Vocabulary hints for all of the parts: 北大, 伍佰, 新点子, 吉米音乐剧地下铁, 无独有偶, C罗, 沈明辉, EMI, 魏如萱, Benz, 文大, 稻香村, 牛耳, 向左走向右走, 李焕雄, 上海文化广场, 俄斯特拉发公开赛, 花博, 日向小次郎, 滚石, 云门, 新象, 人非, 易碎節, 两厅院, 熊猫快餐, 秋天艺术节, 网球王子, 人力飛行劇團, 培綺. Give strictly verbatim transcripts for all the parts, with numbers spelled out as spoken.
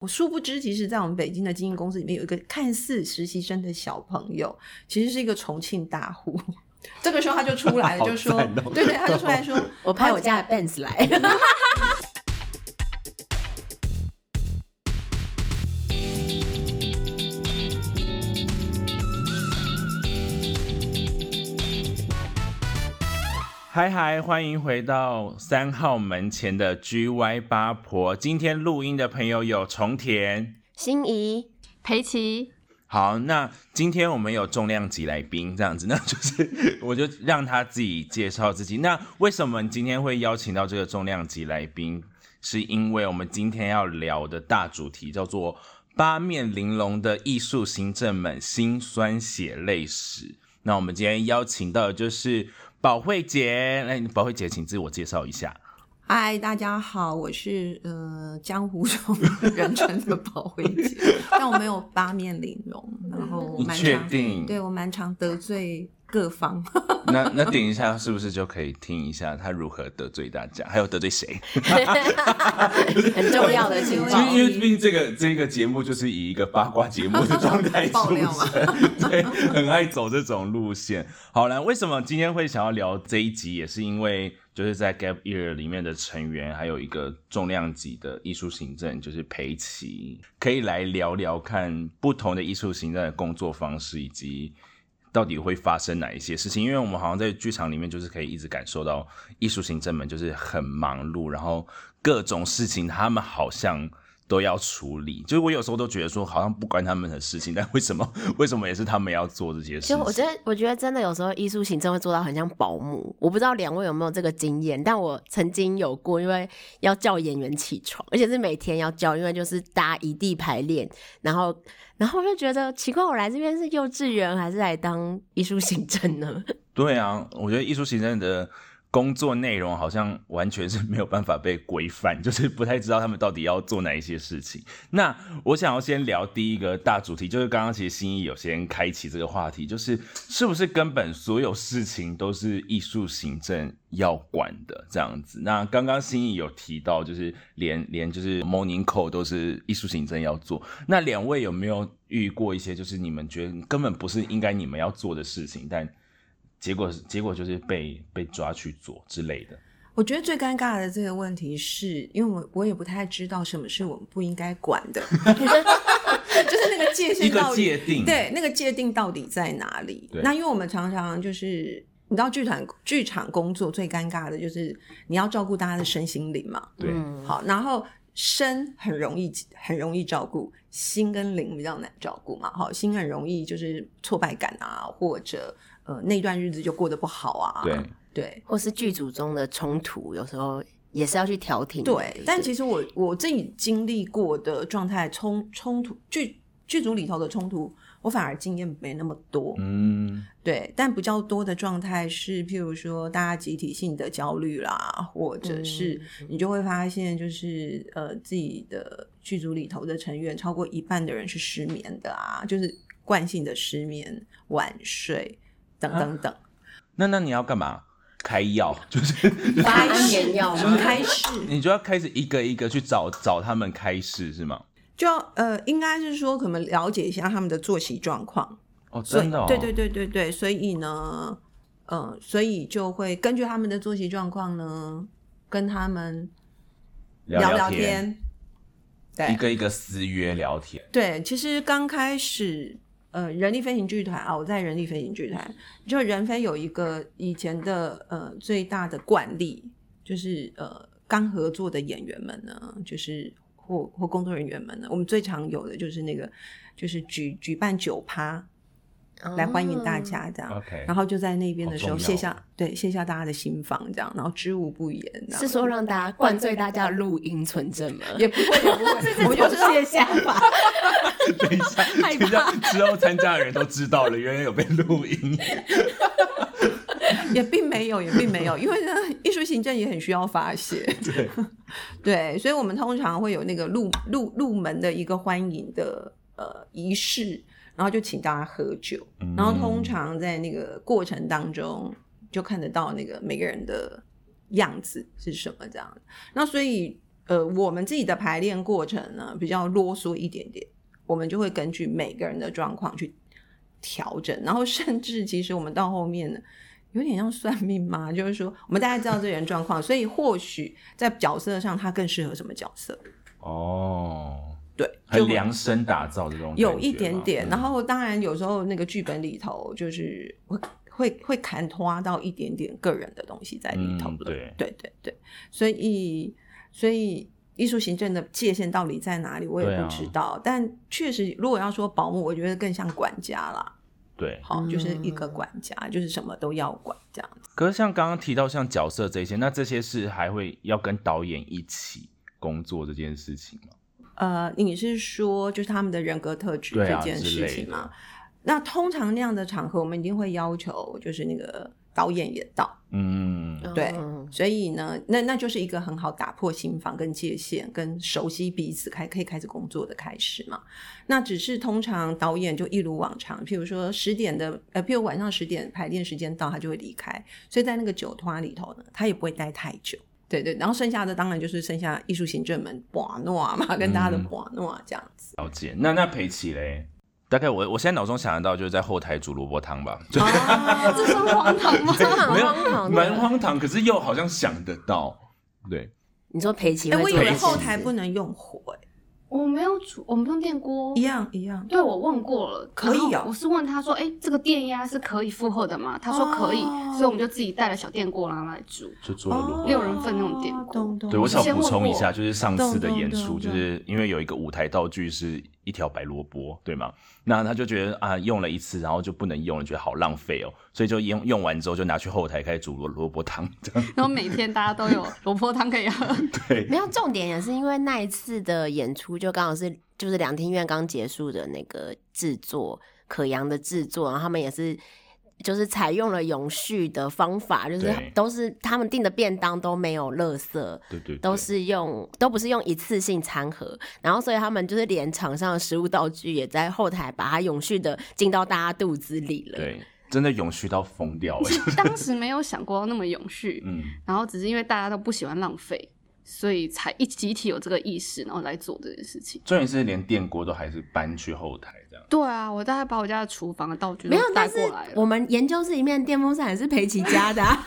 我殊不知其实在我们北京的经纪公司里面有一个看似实习生的小朋友，其实是一个重庆大户。这个时候他就出来了，就说、哦、对对，他就出来说我派我家的 Benz 来嗨嗨，欢迎回到三号门前的 G Y 八婆。今天录音的朋友有重田、心仪、裴奇。好，那今天我们有重量级来宾这样子，那就是我就让他自己介绍自己。那为什么今天会邀请到这个重量级来宾，是因为我们今天要聊的大主题叫做八面玲珑的艺术行政们辛酸血泪史。那我们今天邀请到的就是宝慧姐。来，宝慧姐请自我介绍一下。嗨，大家好，我是呃江湖中人称的宝慧姐，但我没有八面玲珑，然后我蛮常，你确定？对，我蛮常得罪各方。那那点一下是不是就可以听一下他如何得罪大家，还有得罪谁？很重要的情况，因为毕竟这个这个节目就是以一个八卦节目的状态出现，对，很爱走这种路线。好了，为什么今天会想要聊这一集，也是因为就是在 Gap Year 里面的成员，还有一个重量级的艺术行政，就是裴奇，可以来聊聊看不同的艺术行政的工作方式，以及到底会发生哪一些事情？因为我们好像在剧场里面就是可以一直感受到艺术行政们就是很忙碌，然后各种事情他们好像都要处理。就是我有时候都觉得说好像不关他们的事情，但为什么为什么也是他们要做这些事情？就我觉得我觉得真的有时候艺术行政会做到很像保姆。我不知道两位有没有这个经验，但我曾经有过，因为要叫演员起床，而且是每天要叫，因为就是大家一地排练，然后然后我就觉得奇怪，我来这边是幼稚园还是来当艺术行政呢？对啊，我觉得艺术行政的工作内容好像完全是没有办法被规范，就是不太知道他们到底要做哪一些事情。那我想要先聊第一个大主题，就是刚刚其实心意有先开启这个话题，就是是不是根本所有事情都是艺术行政要管的这样子。那刚刚心意有提到，就是连连就是 morning call 都是艺术行政要做。那两位有没有遇过一些就是你们觉得根本不是应该你们要做的事情，但结果结果就是被被抓去做之类的？我觉得最尴尬的这个问题是，因为我我也不太知道什么是我们不应该管的，就是那个界限到底，一个界定，对，那个界定到底在哪里？那因为我们常常就是你知道剧团剧场工作最尴尬的就是你要照顾大家的身心灵嘛，对，好，然后身很容易很容易照顾，心跟灵比较难照顾嘛，好，心很容易就是挫败感啊，或者呃，那段日子就过得不好啊，对对，或是剧组中的冲突，有时候也是要去调停。对，对对，但其实我我自己经历过的状态，冲冲突剧剧组里头的冲突，我反而经验没那么多。嗯，对，但比较多的状态是，譬如说大家集体性的焦虑啦，或者是你就会发现，就是呃，自己的剧组里头的成员超过一半的人是失眠的啊，就是惯性的失眠、晚睡。等等等，那那你要干嘛？开药，就是发炎药吗？开市，你就要开始一个一个去找找他们开市是吗？就要呃，应该是说可能了解一下他们的作息状况。哦，真的哦？对对对对对，所以呢，呃，所以就会根据他们的作息状况呢，跟他们聊聊天。聊聊天，对，一个一个私约聊天。对，其实刚开始。呃，人力飞行剧团啊，我在人力飞行剧团，就人飞有一个以前的呃最大的惯例，就是呃刚合作的演员们呢，就是或或工作人员们呢，我们最常有的就是那个就是举举办酒趴来欢迎大家这样， oh, okay. 然后就在那边的时候卸下对卸下大家的心防这样，然后知无不言。是说让大家灌醉大家的录音存证吗？也不会，也不会，我就是卸下吧。等一下，等一下，之后参加的人都知道了，原来有被录音。也并没有，也并没有，因为呢，艺术行政也很需要发泄。对，对，所以我们通常会有那个入入入门的一个欢迎的呃仪式。然后就请大家喝酒，然后通常在那个过程当中就看得到那个每个人的样子是什么这样。那所以呃，我们自己的排练过程呢比较啰嗦一点点，我们就会根据每个人的状况去调整，然后甚至其实我们到后面呢有点像算命嘛，就是说我们大概知道这人状况所以或许在角色上他更适合什么角色哦，对，很量身打造这种有一点点、嗯、然后当然有时候那个剧本里头就是会会会砍花到一点点个人的东西在里头、嗯、对对对对，所以所以艺术行政的界限到底在哪里我也不知道、啊、但确实如果要说保姆我觉得更像管家啦，对，好，就是一个管家、嗯、就是什么都要管这样子。可是像刚刚提到像角色这些，那这些是还会要跟导演一起工作这件事情吗？呃，你是说就是他们的人格特质这件事情吗、啊、那通常那样的场合我们一定会要求就是那个导演也到，嗯，对，所以呢 那, 那就是一个很好打破心防跟界限跟熟悉彼此还可以开始工作的开始嘛。那只是通常导演就一如往常，譬如说十点的呃，譬如晚上十点排练时间到他就会离开，所以在那个酒托里头呢他也不会待太久，对对，然后剩下的当然就是剩下艺术行政们跋诺嘛，跟大家的跋诺这样子、嗯、了解。那那培琪咧，大概我我现在脑中想得到就是在后台煮萝卜汤吧，啊，这算荒唐吗？没有，蛮荒唐，可是又好像想得到，对。你说培琪会做的事、欸，我以为后台不能用火、欸，我没有煮，我们用电锅，一样一样。对，我问过了，可以啊、哦。我是问他说，哎、欸，这个电压是可以负荷的吗？他说可以，哦、所以我们就自己带了小电锅拿来煮，就做了萝卜六人份那种电锅。对，我想补充一下，就是上次的演出，就是因为有一个舞台道具是一条白萝卜，对吗？那他就觉得啊，用了一次，然后就不能用了，觉得好浪费哦，所以就用用完之后就拿去后台开始煮萝卜汤，然后每天大家都有萝卜汤可以喝。对，没有，重点也是因为那一次的演出。就刚好是就是两厅院刚结束的那个制作，可扬的制作，然后他们也是就是采用了永续的方法，就是都是他们订的便当都没有垃圾，对对对，都是用都不是用一次性餐盒，然后所以他们就是连场上的食物道具也在后台把它永续的进到大家肚子里了，对，真的永续到疯掉耶当时没有想过那么永续、嗯、然后只是因为大家都不喜欢浪费，所以才一集体有这个意识然后来做这件事情。重点是连电锅都还是搬去后台这样。对啊，我大概把我家的厨房的道具都带过来了。没有，但是我们研究室里面电风扇还是培琪家的啊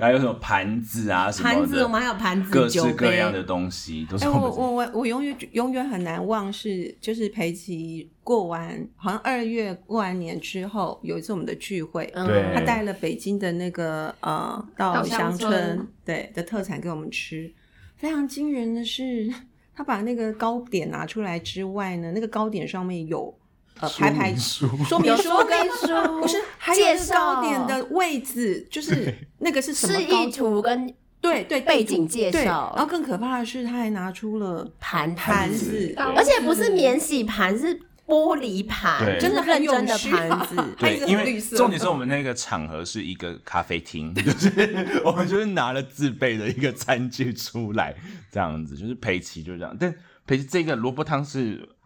还有什么盘子啊什么的，盘子，我们还有盘子，各式各样的东西都是我们、欸、我, 我, 我永远永远很难忘是就是培琪过完好像二月过完年之后有一次我们的聚会、嗯、他带了北京的那个呃稻香村对的特产给我们吃，非常惊人的是他把那个糕点拿出来之外呢，那个糕点上面有呃，排排说明书跟书不是，还有那个糕点的位置，就是那个是什么示意图跟对对背景介绍。然后更可怕的是，他还拿出了盘盘子，而且不是免洗盘，是玻璃盘，真的很有趣、啊、对，因为重点是我们那个场合是一个咖啡厅，就是我们就是拿了自备的一个餐具出来，这样子就是培琪就这样。但培琪这个萝卜汤是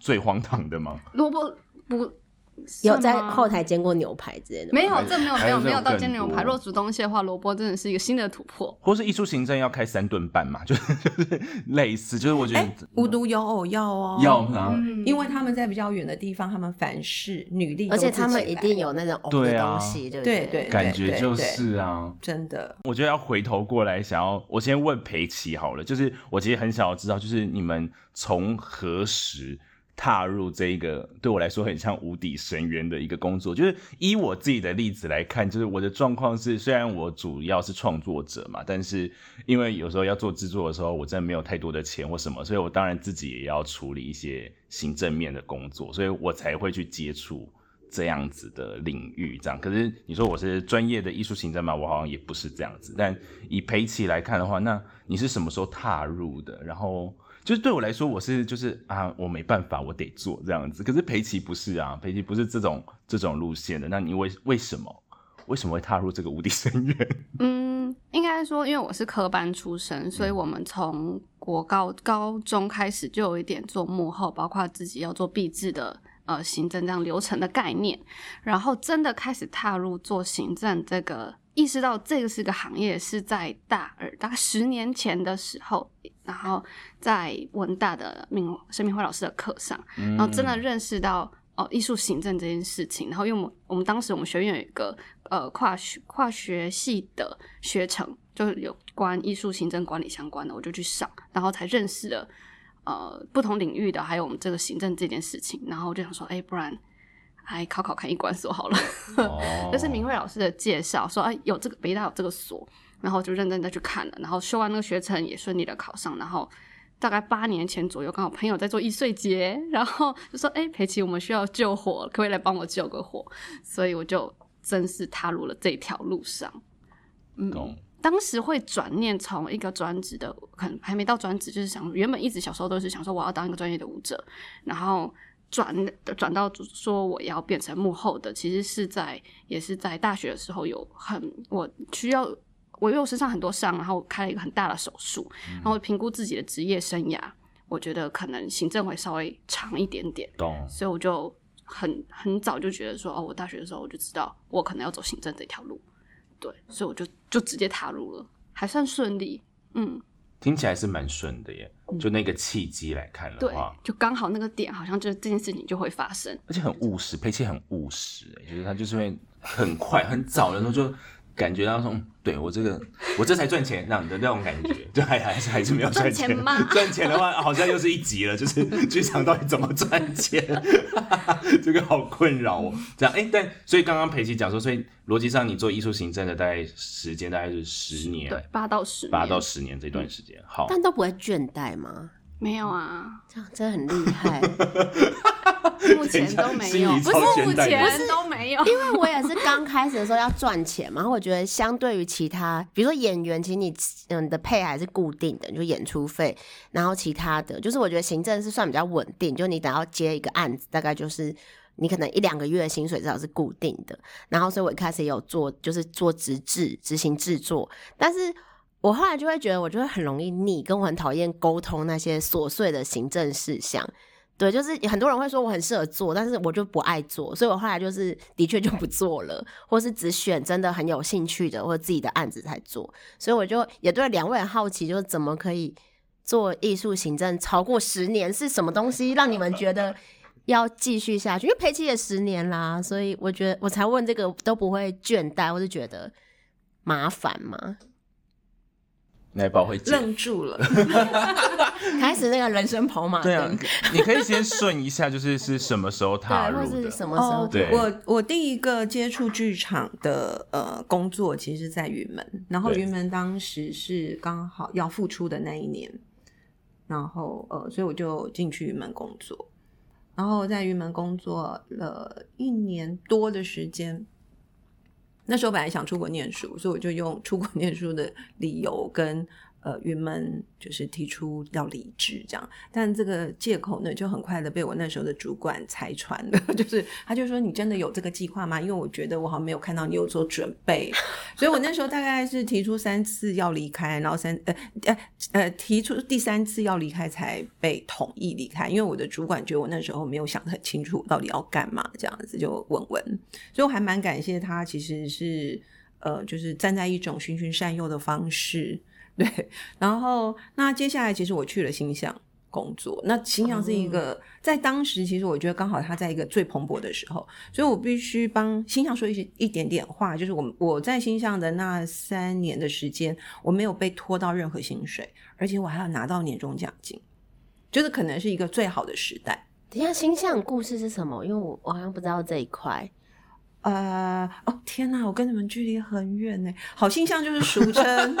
最荒唐的吗？萝卜不有在后台煎过牛排之类的？没有，这没有没有没有到煎牛排。若煮东西的话，萝卜真的是一个新的突破。或是艺术行政要开三顿半嘛，就是就是类似，就是我觉得、欸、无独有偶要哦要啊、嗯，因为他们在比较远的地方，他们凡事女力，而且他们一定有那种偶的东西，对、啊、对对，感觉就是啊，真的。我觉得要回头过来，想要我先问培琪好了，就是我其实很想要知道，就是你们从何时踏入这一个对我来说很像无底深渊的一个工作。就是以我自己的例子来看，就是我的状况是，虽然我主要是创作者嘛，但是因为有时候要做制作的时候，我真的没有太多的钱或什么，所以我当然自己也要处理一些行政面的工作，所以我才会去接触这样子的领域这样。可是你说我是专业的艺术行政嘛，我好像也不是这样子。但以培琪来看的话，那你是什么时候踏入的？然后就是对我来说，我是就是啊，我没办法，我得做这样子。可是培琪不是啊，培琪不是这种这种路线的。那你为为什么为什么会踏入这个无底深渊？嗯，应该说，因为我是科班出身，所以我们从国高高中开始就有一点做幕后，包括自己要做毕制的呃行政这样流程的概念。然后真的开始踏入做行政这个意识到这个是个行业是在大二大概十年前的时候，然后在文大的沈明辉老师的课上，然后真的认识到哦艺术行政这件事情。然后因为我们我们当时我们学院有一个呃跨学跨学系的学程，就是有关艺术行政管理相关的，我就去上，然后才认识了呃不同领域的，还有我们这个行政这件事情。然后就想说，哎，不然还考考看一管所好了。哦、就是明慧老师的介绍说，哎、啊，有这个北大有这个所，然后就认真的去看了，然后修完那个学程也顺利的考上。然后大概八年前左右，刚好朋友在做易碎节，然后就说，哎，培奇，我们需要救火，可不可以来帮我救个火？所以我就真是踏入了这条路上。嗯，嗯当时会转念从一个专职的，可能还没到专职，就是想原本一直小时候都是想说我要当一个专业的舞者，然后。转转到说我要变成幕后的，其实是在也是在大学的时候有很我需要我因为我身上很多伤，然后开了一个很大的手术，然后评估自己的职业生涯，我觉得可能行政会稍微长一点点，所以我就很很早就觉得说哦，我大学的时候我就知道我可能要走行政这条路，对，所以我就就直接踏入了，还算顺利，嗯。听起来是蛮顺的耶，就那个契机来看的话，嗯、对，就刚好那个点，好像就这件事情就会发生，而且很务实，佩奇很务实，就是他就是会很快、很早的时候就感觉到说，嗯、对我这个我这才赚钱，那你的那种感觉，就还还是还是没有赚钱，赚 钱, 赚钱的话好像又是一集了，就是剧场到底怎么赚钱，这个好困扰哦。这样哎，但所以刚刚佩奇讲说，所以逻辑上你做艺术行政的大概时间大概是十年，对，八到十年，八到十年这段时间，好，但都不会倦怠吗？没有啊，这样真的很厉害。目前都没有，不是目前都没有，因为我也是刚开始的时候要赚钱嘛。然后我觉得相对于其他，比如说演员，其实你嗯的配还是固定的，就演出费，然后其他的，就是我觉得行政是算比较稳定，就你等要接一个案子，大概就是你可能一两个月的薪水至少是固定的。然后所以我一开始也有做，就是做执制、执行制作，但是。我后来就会觉得我就会很容易腻，跟我很讨厌沟通那些琐碎的行政事项，对，就是很多人会说我很适合做，但是我就不爱做，所以我后来就是的确就不做了，或是只选真的很有兴趣的或自己的案子才做。所以我就也对两位很好奇，就是怎么可以做艺术行政超过十年，是什么东西让你们觉得要继续下去？因为培奇也十年啦，所以我觉得我才问这个都不会倦怠，或是觉得麻烦吗？奶宝会愣住了，开始那个人生跑马灯。对啊，你可以先顺一下，就是是什么时候踏入的？对，或是什么时候？ Oh, 对，我我第一个接触剧场的呃工作，其实是在云门，然后云门当时是刚好要复出的那一年，然后呃，所以我就进去云门工作，然后在云门工作了一年多的时间。那时候本来想出国念书，所以我就用出国念书的理由跟呃云门就是提出要离职这样，但这个借口呢就很快的被我那时候的主管拆穿了，就是他就说你真的有这个计划吗？因为我觉得我好像没有看到你有做准备，所以我那时候大概是提出三次要离开，然后三呃呃呃提出第三次要离开才被同意离开，因为我的主管觉得我那时候没有想得很清楚到底要干嘛，这样子就问问，所以我还蛮感谢他，其实是呃就是站在一种循循善诱的方式。对，然后那接下来其实我去了星象工作，那星象是一个、嗯、在当时其实我觉得刚好它在一个最蓬勃的时候，所以我必须帮星象说 一, 一点点话，就是我我在星象的那三年的时间，我没有被拖到任何薪水，而且我还要拿到年终奖金，就是可能是一个最好的时代。等一下，星象故事是什么？因为 我, 我好像不知道这一块。呃，哦天哪，我跟你们距离很远耶。好，星象就是俗称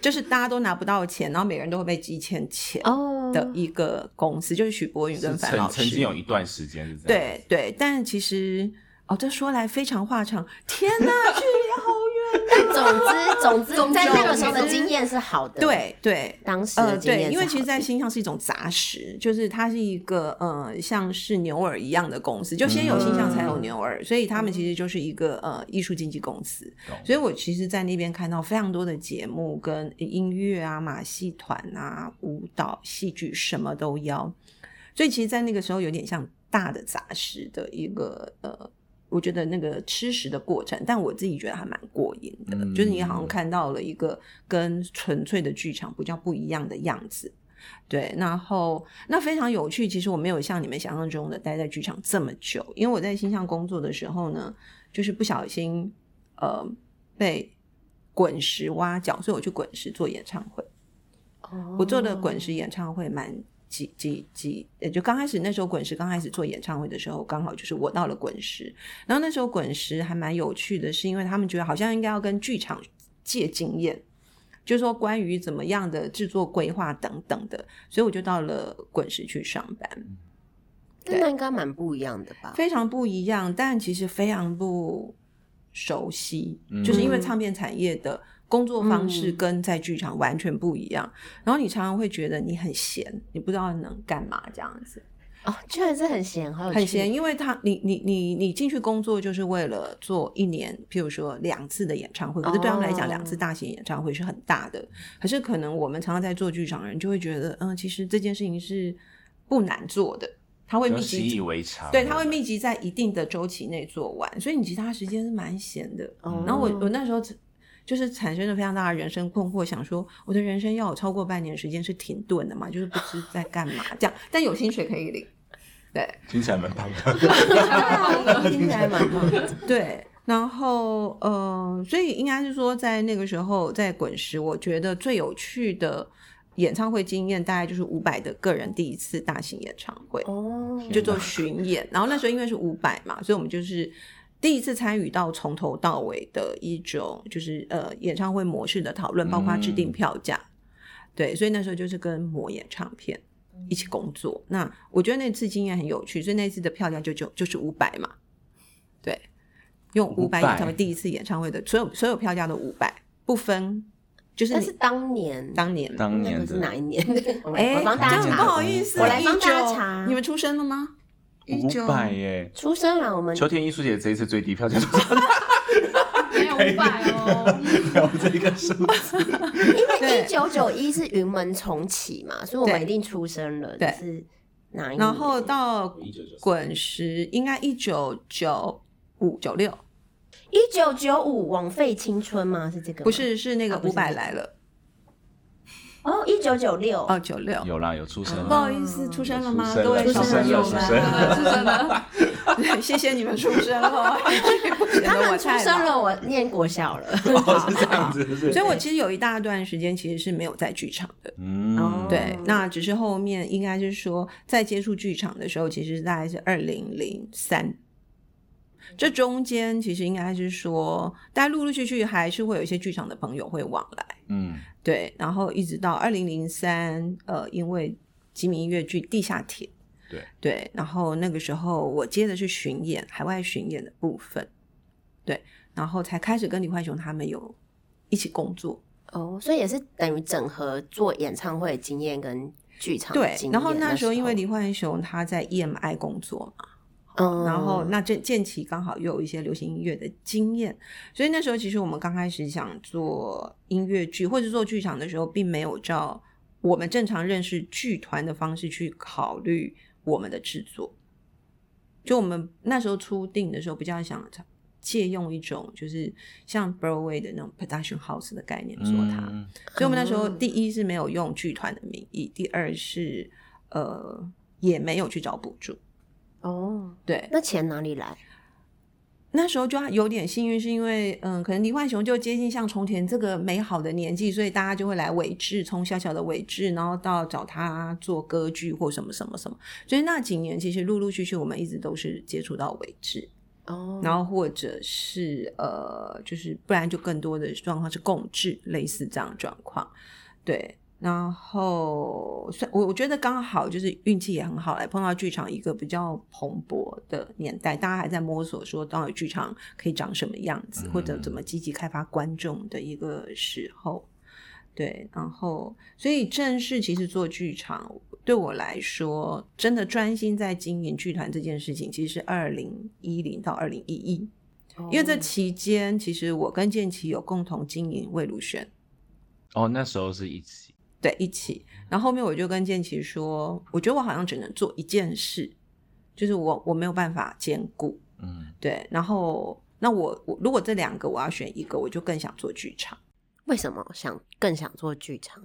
就是大家都拿不到钱，然后每个人都会被积欠钱的一个公司、oh. 就是许博云跟樊老师曾经有一段时间是这样。对对，但其实哦，这说来非常话长，天哪，距离好远、啊、总之总之在那个时候的经验是好的。对对，当时的经验是好的、呃、对，因为其实在星象是一种杂食，就是它是一个呃像是牛耳一样的公司，就先有星象才有牛耳、嗯、所以他们其实就是一个呃艺术经纪公司、嗯、所以我其实在那边看到非常多的节目，跟音乐啊、马戏团啊、舞蹈、戏剧什么都要，所以其实在那个时候有点像大的杂食的一个呃我觉得那个吃食的过程，但我自己觉得还蛮过瘾的、嗯、就是你好像看到了一个跟纯粹的剧场比较不一样的样子。对，然后那非常有趣，其实我没有像你们想象中的待在剧场这么久，因为我在新象工作的时候呢，就是不小心呃被滚石挖角，所以我去滚石做演唱会、哦、我做的滚石演唱会蛮几几几也就刚开始，那时候滚石刚开始做演唱会的时候，刚好就是我到了滚石，然后那时候滚石还蛮有趣的，是因为他们觉得好像应该要跟剧场借经验，就是说关于怎么样的制作规划等等的，所以我就到了滚石去上班。但那应该蛮不一样的吧？非常不一样，但其实非常不熟悉、嗯、就是因为唱片产业的工作方式跟在剧场完全不一样、嗯、然后你常常会觉得你很闲，你不知道能干嘛这样子。哦，居然是很闲，好有趣。很闲，因为他你你你你进去工作就是为了做一年譬如说两次的演唱会，可是对他们来讲、哦、两次大型演唱会是很大的，可是可能我们常常在做剧场的人就会觉得嗯，其实这件事情是不难做的，他会密集，习以为常，对，他会密集在一定的周期内做完，所以你其他时间是蛮闲的、嗯、然后我我那时候就是产生了非常大的人生困惑，想说我的人生要有超过半年时间是停顿的嘛，就是不知在干嘛这样，但有薪水可以领，对，听起来蛮棒的，听起来蛮棒的，对。然后呃，所以应该是说在那个时候在滚石，我觉得最有趣的演唱会经验大概就是伍佰的个人第一次大型演唱会、哦、就做巡演，然后那时候因为是伍佰嘛，所以我们就是第一次参与到从头到尾的一种就是呃演唱会模式的讨论，包括制定票价、嗯、对，所以那时候就是跟魔眼唱片一起工作、嗯、那我觉得那次经验很有趣，所以那次的票价就就就是伍佰嘛，对，用伍佰演唱会第一次演唱会的所有所有票价的伍佰不分，就是但是当年当年当年、那個、是哪一年？哎、欸，我帮大家查，不好意思，我来帮大家查，你们出生了吗？五百耶，出生了。我们秋天艺术节这一次最低票价多少？没有五百哦，聊这个数字。因为一九九一是云门重启嘛，所以我们一定出生了。对，是哪一年？然后到滚石应该一九九五九六，一九九五枉费青春吗？是这个吗？不是，是那个伍佰来了。哦，一九九六哦，九六有啦，有出生了、啊。不好意思，出生了吗？各位小朋友们，出生了，谢谢你们出生了。他们出生了，我念国小了。哦，是这样子，所以我其实有一大段时间其实是没有在剧场的。嗯，对，那只是后面应该是说，在接触剧场的时候，其实大概是二零零三。这中间其实应该是说大家陆陆续续还是会有一些剧场的朋友会往来，嗯，对，然后一直到二零零三呃，因为吉米音乐剧地下铁，对对，然后那个时候我接的是巡演，海外巡演的部分，对，然后才开始跟李焕雄他们有一起工作。哦，所以也是等于整合做演唱会经验跟剧场经验。对，然后那时候因为李焕雄他在 E M I 工作嘛，嗯、然后那这建奇刚好又有一些流行音乐的经验，所以那时候其实我们刚开始想做音乐剧或者做剧场的时候，并没有照我们正常认识剧团的方式去考虑我们的制作，就我们那时候初定的时候比较想借用一种就是像 Broadway 的那种 production house 的概念做它、嗯、所以我们那时候第一是没有用剧团的名义，第二是呃也没有去找补助。哦，对，那钱哪里来？那时候就有点幸运，是因为嗯，可能李焕雄就接近像重田这个美好的年纪，所以大家就会来委制，从小小的委制，然后到找他做歌剧或什么什么什么。所以那几年其实陆陆续续我们一直都是接触到委制，哦，然后或者是呃，就是不然就更多的状况是共制，类似这样的状况，对。然后我我觉得刚好就是运气也很好，来碰到剧场一个比较蓬勃的年代，大家还在摸索说到底剧场可以长什么样子，或者怎么积极开发观众的一个时候，对，然后所以正式其实做剧场对我来说真的专心在经营剧团这件事情其实是二零一零到二零一一、哦、因为这期间其实我跟建奇有共同经营魏如萱，哦，那时候是一起，对，一起，然后后面我就跟建奇说我觉得我好像只能做一件事，就是我我没有办法兼顾，嗯，对。然后那 我, 我如果这两个我要选一个，我就更想做剧场。为什么想更想做剧场？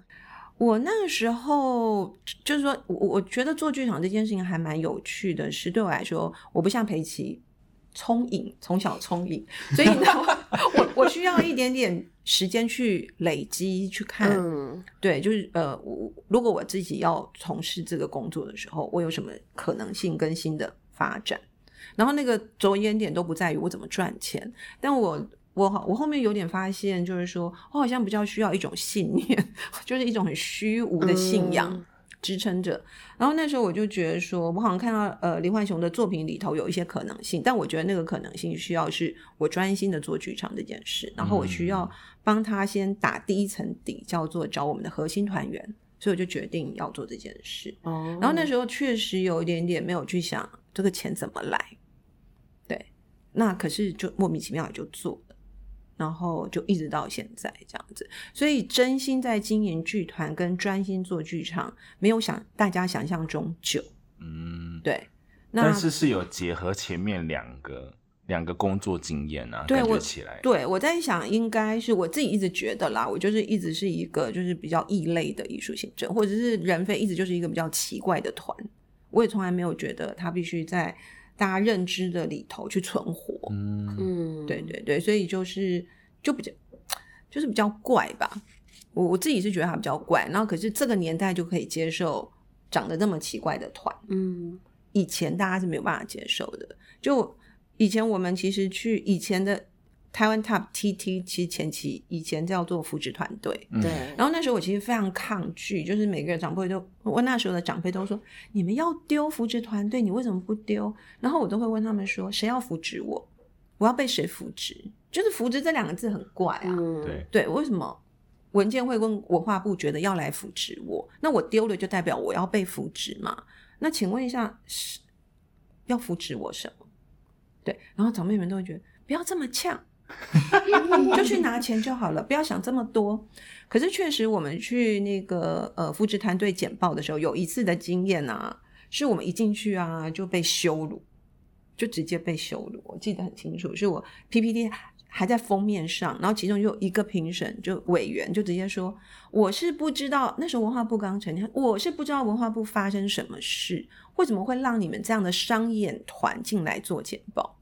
我那时候就是说 我, 我觉得做剧场这件事情还蛮有趣的，是对我来说我不像培奇聪颖，从小聪颖，所以呢我, 我需要一点点时间去累积去看、嗯、对，就是呃我，如果我自己要从事这个工作的时候，我有什么可能性跟新的发展，然后那个着眼点都不在于我怎么赚钱，但我我我后面有点发现，就是说我好像比较需要一种信念，就是一种很虚无的信仰、嗯、支撑着。然后那时候我就觉得说，我好像看到呃林焕雄的作品里头有一些可能性，但我觉得那个可能性需要是我专心的做剧场这件事，然后我需要帮他先打第一层底，叫做找我们的核心团员，所以我就决定要做这件事、哦、然后那时候确实有一点点没有去想这个钱怎么来，对，那可是就莫名其妙就做了，然后就一直到现在这样子。所以真心在经营剧团跟专心做剧场没有想大家想象中久，嗯，对。那但是是有结合前面两个两个工作经验啊，感觉起来。对，我在想应该是我自己一直觉得啦，我就是一直是一个就是比较异类的艺术行政，或者是人非一直就是一个比较奇怪的团，我也从来没有觉得他必须在大家认知的里头去存活，嗯，对对对，所以就是就比较就是比较怪吧，我我自己是觉得它比较怪。然后可是这个年代就可以接受长得那么奇怪的团，嗯，以前大家是没有办法接受的。就以前我们其实去以前的台湾 Top T T 其实前期以前叫做扶植团队，对。然后那时候我其实非常抗拒，就是每个长辈都，我那时候的长辈都说你们要丢扶植团队，你为什么不丢？然后我都会问他们说谁要扶植我，我要被谁扶植？就是扶植这两个字很怪啊，对对，为什么文建会跟文化部觉得要来扶植我，那我丢了就代表我要被扶植嘛？那请问一下要扶植我什么？对，然后长辈们都会觉得不要这么呛就去拿钱就好了，不要想这么多。可是确实我们去那个呃扶植团队简报的时候，有一次的经验啊，是我们一进去啊就被羞辱，就直接被羞辱，我记得很清楚，是我 P P T 还在封面上，然后其中就有一个评审就委员就直接说我是不知道，那时候文化部刚成立，我是不知道文化部发生什么事，为什么会让你们这样的商演团进来做简报。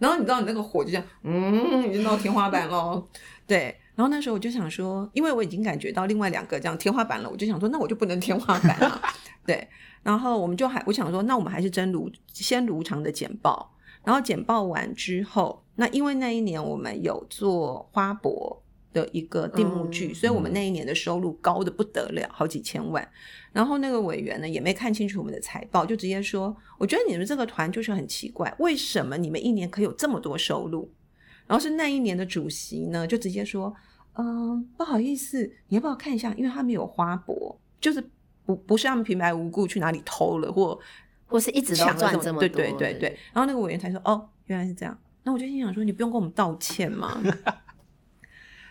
然后你知道你那个火就这样，嗯，已经到天花板了，对。然后那时候我就想说，因为我已经感觉到另外两个这样天花板了，我就想说那我就不能天花板了对。然后我们就还我想说那我们还是真如先如常的简报，然后简报完之后，那因为那一年我们有做花博的一个定目剧、嗯、所以我们那一年的收入高的不得了，好几千万。然后那个委员呢也没看清楚我们的财报，就直接说我觉得你们这个团就是很奇怪，为什么你们一年可以有这么多收入？然后是那一年的主席呢就直接说嗯，不好意思，你要不要看一下，因为他们有花博，就是不不是他们平白无故去哪里偷了或或是一直都赚这么多，对对对对。然后那个委员才说哦，原来是这样。那我就心想说你不用跟我们道歉吗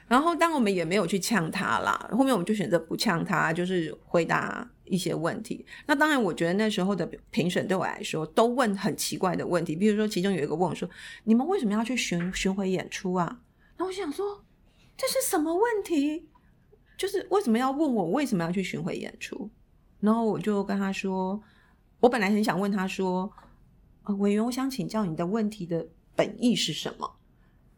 然后当我们也没有去呛他啦，后面我们就选择不呛他，就是回答一些问题。那当然我觉得那时候的评审对我来说都问很奇怪的问题，比如说其中有一个问我说你们为什么要去巡巡回演出啊？然后我想说这是什么问题，就是为什么要问我为什么要去巡回演出？然后我就跟他说，我本来很想问他说、呃、委员，我想请教你的问题的本意是什么，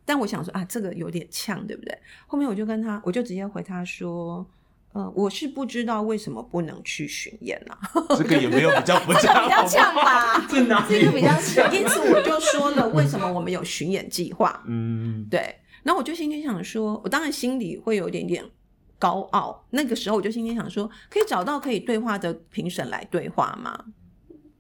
但我想说啊，这个有点呛，对不对？后面我就跟他，我就直接回他说，呃，我是不知道为什么不能去巡演啦、啊。这个也没有比较不呛，比较呛吧？这哪里？这个比较呛。因此我就说了，为什么我们有巡演计划？嗯，对。然后我就心里想说，我当然心里会有一点点高傲。那个时候我就心里想说，可以找到可以对话的评审来对话吗？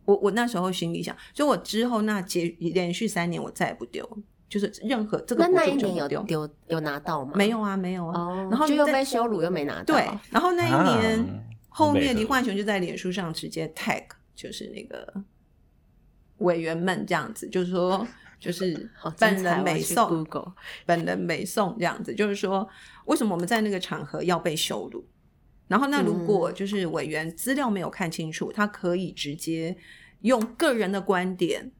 我我那时候心里想，所以我之后那接连续三年我再也不丢。就是任何这个那那一年有丢有拿到吗？没有啊，没有啊。Oh, 然后就又被羞辱，又没拿到。对，然后那一年、啊、后面李焕雄就在脸书上直接 tag， 就是那个委员们这样子，就是说，就是本人北宋，本人北宋这样子，就是说，为什么我们在那个场合要被羞辱？然后那如果就是委员资料没有看清楚，嗯、他可以直接用个人的观点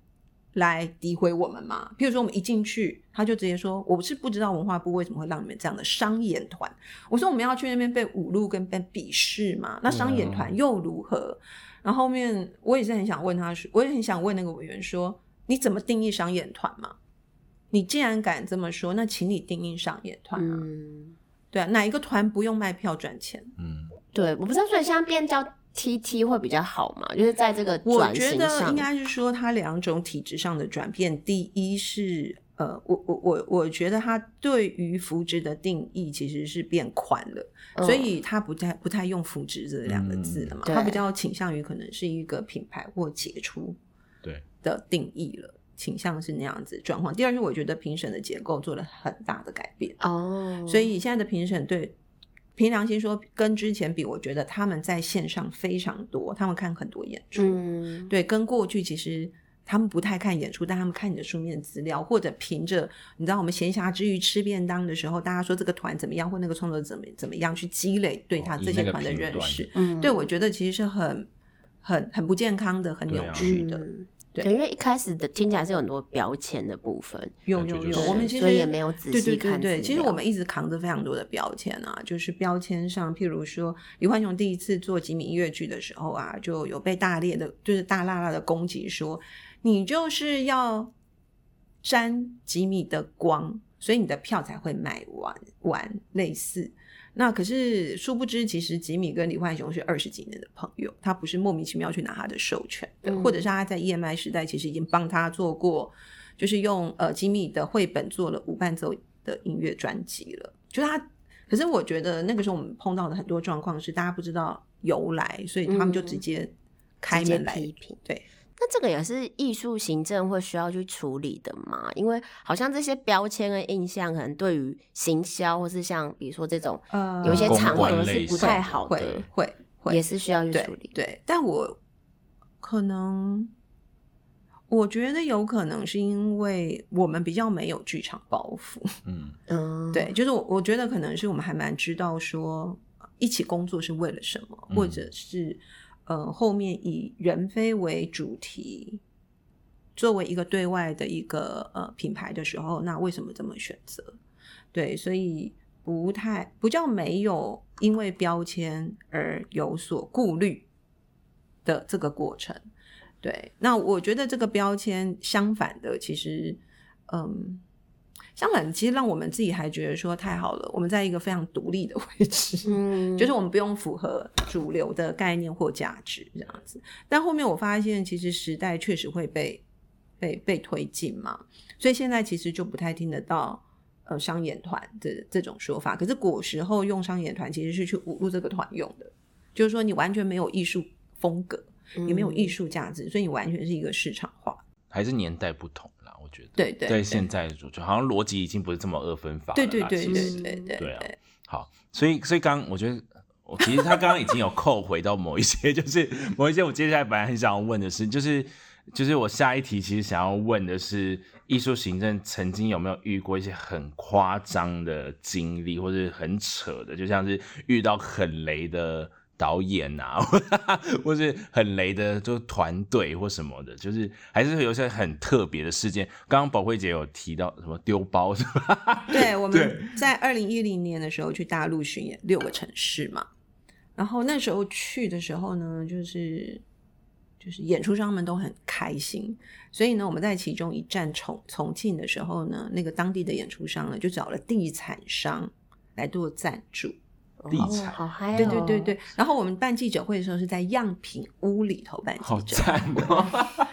来诋毁我们嘛？譬如说我们一进去他就直接说我是不知道文化部为什么会让你们这样的商演团，我说我们要去那边被侮辱跟被鄙视嘛，那商演团又如何、嗯、然后后面我也是很想问他，我也很想问那个委员说你怎么定义商演团嘛，你既然敢这么说那请你定义商演团啊、嗯、对啊，哪一个团不用卖票赚钱？嗯，对，我不知道，所以现在变叫T T 会比较好嘛，就是在这个转型上我觉得应该是说它两种体制上的转变。第一是呃，我我我我觉得它对于扶植的定义其实是变宽了、嗯、所以它不太不太用扶植这两个字了嘛、嗯、它比较倾向于可能是一个品牌或杰出的定义了，倾向是那样子状况。第二是我觉得评审的结构做了很大的改变哦，所以现在的评审对凭良心说跟之前比我觉得他们在线上非常多，他们看很多演出、嗯、对，跟过去其实他们不太看演出，但他们看你的书面资料，或者凭着你知道我们闲暇之余吃便当的时候大家说这个团怎么样或那个创作者怎么怎么样去积累对他这些团的认识、哦、对，我觉得其实是很很很不健康的，很扭曲的。对，因为一开始的听起来是有很多标签的部分，有有有，我们其实所以也没有仔细看。对对对对，其实我们一直扛着非常多的标签啊，就是标签上，譬如说李焕雄第一次做吉米音乐剧的时候啊，就有被大烈的，就是大辣辣的攻击说，你就是要沾吉米的光，所以你的票才会卖完完类似。那可是殊不知其实吉米跟李焕雄是二十几年的朋友，他不是莫名其妙去拿他的授权的、嗯、或者是他在 E M I 时代其实已经帮他做过，就是用呃吉米的绘本做了无伴奏的音乐专辑了，就是他。可是我觉得那个时候我们碰到的很多状况是大家不知道由来，所以他们就直接开门来、嗯、直接批评。对，那这个也是艺术行政会需要去处理的嘛？因为好像这些标签跟印象可能对于行销或是像比如说这种、呃、有一些场合是不太好的，会会会也是需要去处理。 对, 对，但我可能我觉得有可能是因为我们比较没有剧场包袱，嗯，对，就是 我, 我觉得可能是我们还蛮知道说一起工作是为了什么、嗯、或者是呃，后面以人非为主题作为一个对外的一个呃品牌的时候，那为什么这么选择？对，所以不太不叫没有因为标签而有所顾虑的这个过程。对，那我觉得这个标签相反的其实嗯相反其实让我们自己还觉得说太好了，我们在一个非常独立的位置、嗯、就是我们不用符合主流的概念或价值这样子。但后面我发现其实时代确实会被被被推进嘛，所以现在其实就不太听得到呃商演团的这种说法。可是古时候用商演团其实是去侮辱这个团用的，就是说你完全没有艺术风格，也没有艺术价值、嗯、所以你完全是一个市场化。还是年代不同啦，我觉得。对对，在现在的主角好像逻辑已经不是这么二分法了。对对对对对对对。对啊，好，所以所以刚我觉得，我其实他刚刚已经有扣回到某一些，就是某一些我接下来本来很想要问的是，就是就是我下一题其实想要问的是，艺术行政曾经有没有遇过一些很夸张的经历，或是很扯的，就像是遇到很雷的导演啊，或是很雷的就团队或什么的，就是还是有些很特别的事件。刚刚宝慧姐有提到什么丢包是吧？对，我们在二零一零年的时候去大陆巡演六个城市嘛，然后那时候去的时候呢，就是就是演出商们都很开心，所以呢我们在其中一站重重庆的时候呢，那个当地的演出商呢就找了地产商来做赞助。地产、哦、好嗨、哦、对对对对，然后我们办记者会的时候是在样品屋里头办记者会，好赞哦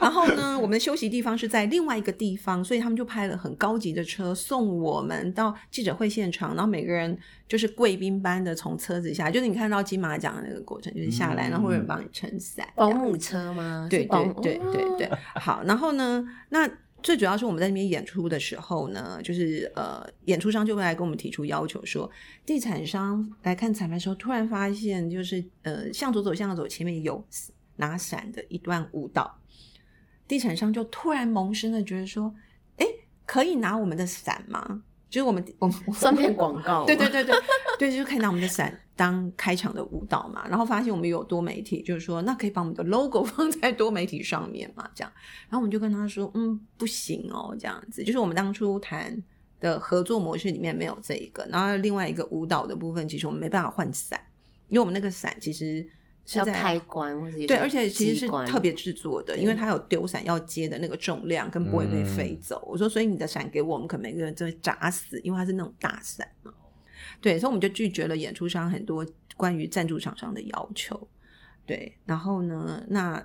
然后呢我们的休息地方是在另外一个地方，所以他们就派了很高级的车送我们到记者会现场，然后每个人就是贵宾般的从车子下来，就是你看到金马奖的那个过程，就是下来、嗯、然后会有人帮你撑伞。保姆车吗？对对对对对好，然后呢那最主要是我们在那边演出的时候呢，就是呃，演出商就会来跟我们提出要求说，地产商来看彩排的时候突然发现就是呃，向左走向右走前面有拿伞的一段舞蹈，地产商就突然萌生的觉得说，哎，可以拿我们的伞吗？就是我们我们算片广告对对对对对，就是可以拿我们的伞当开场的舞蹈嘛，然后发现我们有多媒体，就是说那可以把我们的 logo 放在多媒体上面嘛，这样。然后我们就跟他说嗯不行哦，这样子，就是我们当初谈的合作模式里面没有这一个。然后另外一个舞蹈的部分，其实我们没办法换伞，因为我们那个伞其实是要开关或者对，而且其实是特别制作的，因为它有丢伞要接的那个重量跟不会被飞走、嗯、我说所以你的伞给我，我们可能每个人就会砸死，因为它是那种大伞嘛。对，所以我们就拒绝了演出商很多关于赞助厂商的要求。对，然后呢，那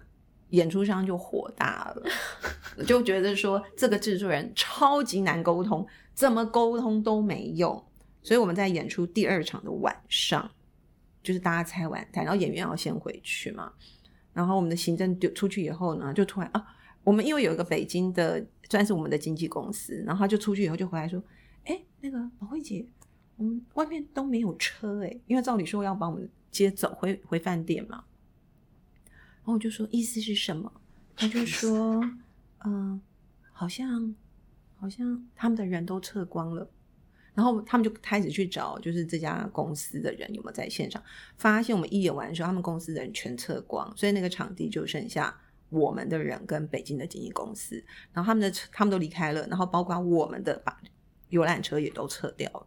演出商就火大了，就觉得说这个制作人超级难沟通，怎么沟通都没用。所以我们在演出第二场的晚上，就是大家拆完台，然后演员要先回去嘛，然后我们的行政出去以后呢，就突然啊，我们因为有一个北京的算是我们的经纪公司，然后他就出去以后就回来说，哎，那个宝慧姐，我们外面都没有车欸，因为照理说要把我们接走回回饭店嘛。然后我就说意思是什么，他就说嗯、呃，好像好像他们的人都撤光了。然后他们就开始去找就是这家公司的人有没有在现场，发现我们一演完的时候他们公司的人全撤光，所以那个场地就剩下我们的人跟北京的经纪公司，然后他们的他们都离开了，然后包括我们的把游览车也都撤掉了，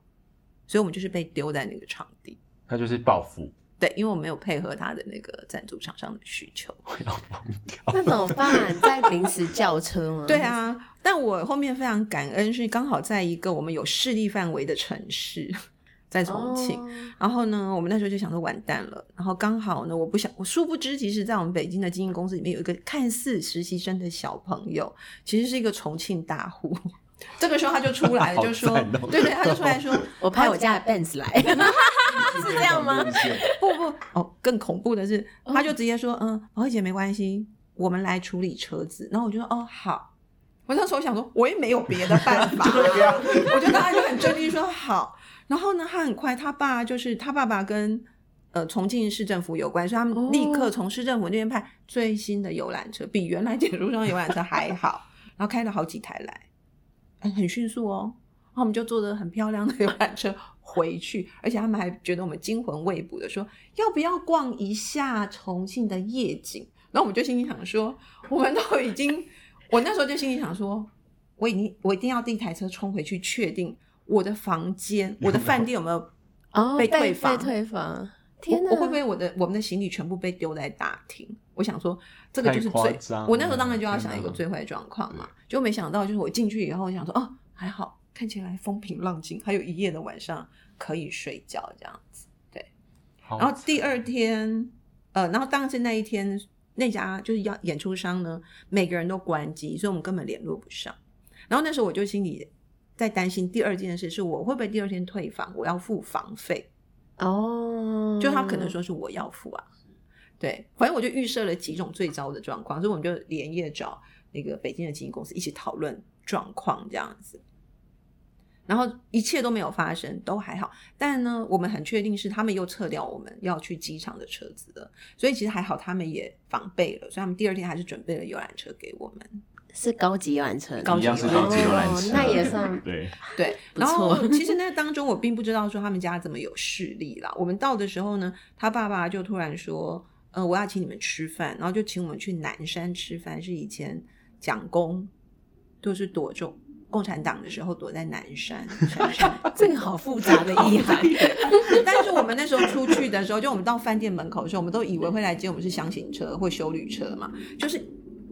所以我们就是被丢在那个场地。他就是报复，对，因为我没有配合他的那个赞助厂商的需求。我要疯掉那怎么办？在临时叫车吗？对啊，但我后面非常感恩是刚好在一个我们有势力范围的城市，在重庆、oh. 然后呢我们那时候就想说完蛋了，然后刚好呢我不想我殊不知其实在我们北京的经纪公司里面有一个看似实习生的小朋友，其实是一个重庆大户。这个时候他就出来了，就说、喔、对对，他就出来说我派我家的 Benz 来是这样吗？不不哦，更恐怖的是他就直接说嗯，宝慧姐没关系，我们来处理车子。然后我就说哦好，我那时候想说我也没有别的办法我就当然就很镇定说好。然后呢他很快，他爸就是他爸爸跟呃，重庆市政府有关，所以他们立刻从市政府那边派最新的游览车、哦、比原来简书上游览车还好然后开了好几台来，很迅速哦，然后我们就坐着很漂亮的游览车回去，而且他们还觉得我们惊魂未卜的说要不要逛一下重庆的夜景。然后我们就心里想说我们都已经我那时候就心里想说我已经我一定要第一台车冲回去确定我的房间我的饭店有没有被退房、哦、被, 被退房。天哪， 我, 我会不会我的我们的行李全部被丢在大厅？我想说这个就是最我那时候当然就要想一个最坏状况嘛，就没想到就是我进去以后想说哦还好看起来风平浪静，还有一夜的晚上可以睡觉这样子。对，然后第二天呃，然后当时那一天那家就是演出商呢每个人都关机，所以我们根本联络不上。然后那时候我就心里在担心第二件事是我会不会第二天退房，我要付房费哦、oh. 就他可能说是我要付啊，对，反正我就预设了几种最糟的状况，所以我们就连夜找那个北京的经纪公司一起讨论状况这样子。然后一切都没有发生，都还好，但呢我们很确定是他们又撤掉我们要去机场的车子了，所以其实还好他们也防备了，所以他们第二天还是准备了游览车给我们，是高级游览车，高级游览车、哦、那也算对对。然后其实那当中我并不知道说他们家怎么有势力啦。我们到的时候呢他爸爸就突然说呃，我要请你们吃饭，然后就请我们去南山吃饭，是以前蒋公就是躲中共产党的时候躲在南山这个好复杂的意涵但是我们那时候出去的时候，就我们到饭店门口的时候，我们都以为会来接我们是厢型车或休旅车嘛，就是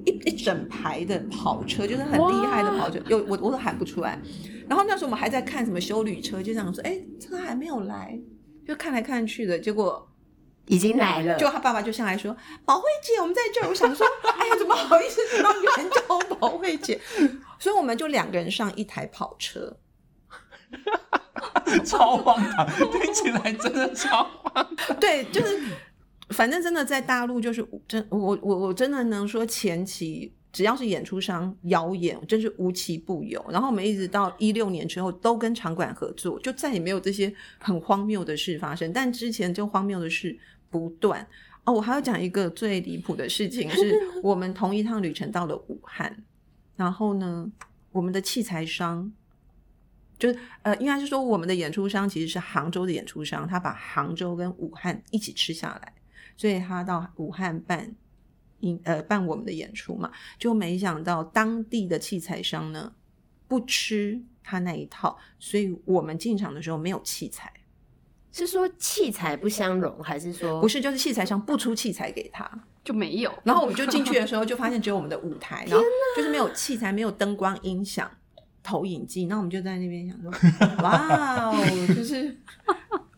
一, 一整排的跑车，就是很厉害的跑车，有 我, 我都喊不出来。然后那时候我们还在看什么休旅车，就想说哎，车还没有来，就看来看去的，结果已经来了。就他爸爸就上来说宝慧姐我们在这儿，我想说哎呀怎么好意思让人叫我宝慧姐所以我们就两个人上一台跑车超荒唐听起来真的超荒唐对，就是反正真的在大陆就是真我我我真的能说前期只要是演出商谣言真是无奇不有。然后我们一直到十六年之后都跟场馆合作，就再也没有这些很荒谬的事发生，但之前就荒谬的事不断。哦，我还要讲一个最离谱的事情是我们同一趟旅程到了武汉，然后呢我们的器材商就是呃，应该是说我们的演出商其实是杭州的演出商，他把杭州跟武汉一起吃下来，所以他到武汉办呃办我们的演出嘛，就没想到当地的器材商呢不吃他那一套，所以我们进场的时候没有器材。是说器材不相容，还是说不是，就是器材商不出器材给他就没有，然后我们就进去的时候就发现只有我们的舞台，然后就是没有器材，没有灯光音响投影机，那我们就在那边想说哇哦，就是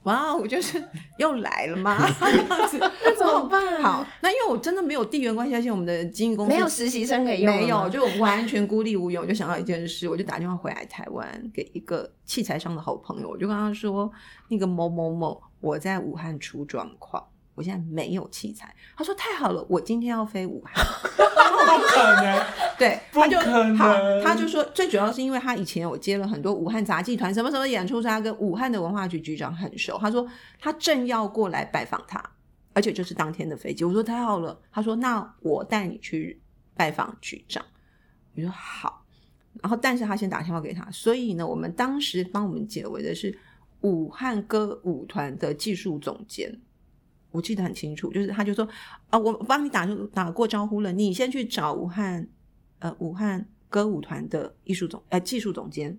哇哦，就是又来了吗那怎么办？好，那因为我真的没有地缘关系，而且我们的经纪公司没有实习生可以用，没有，就完全孤立无援。我就想到一件事，我就打电话回来台湾给一个器材商的好朋友，我就跟他说那个某某某我在武汉出状况，我现在没有器材。他说太好了，我今天要飞武汉不可能对，不可能。他 就, 他就说最主要是因为他以前有接了很多武汉杂技团什么什么演出，他跟武汉的文化局局长很熟，他说他正要过来拜访他，而且就是当天的飞机。我说太好了，他说那我带你去拜访局长，我说好。然后但是他先打电话给他，所以呢我们当时帮我们解围的是武汉歌舞团的技术总监，我记得很清楚，就是他就说啊，我帮你 打, 打过招呼了，你先去找武汉呃武汉歌舞团的艺术总呃技术总监。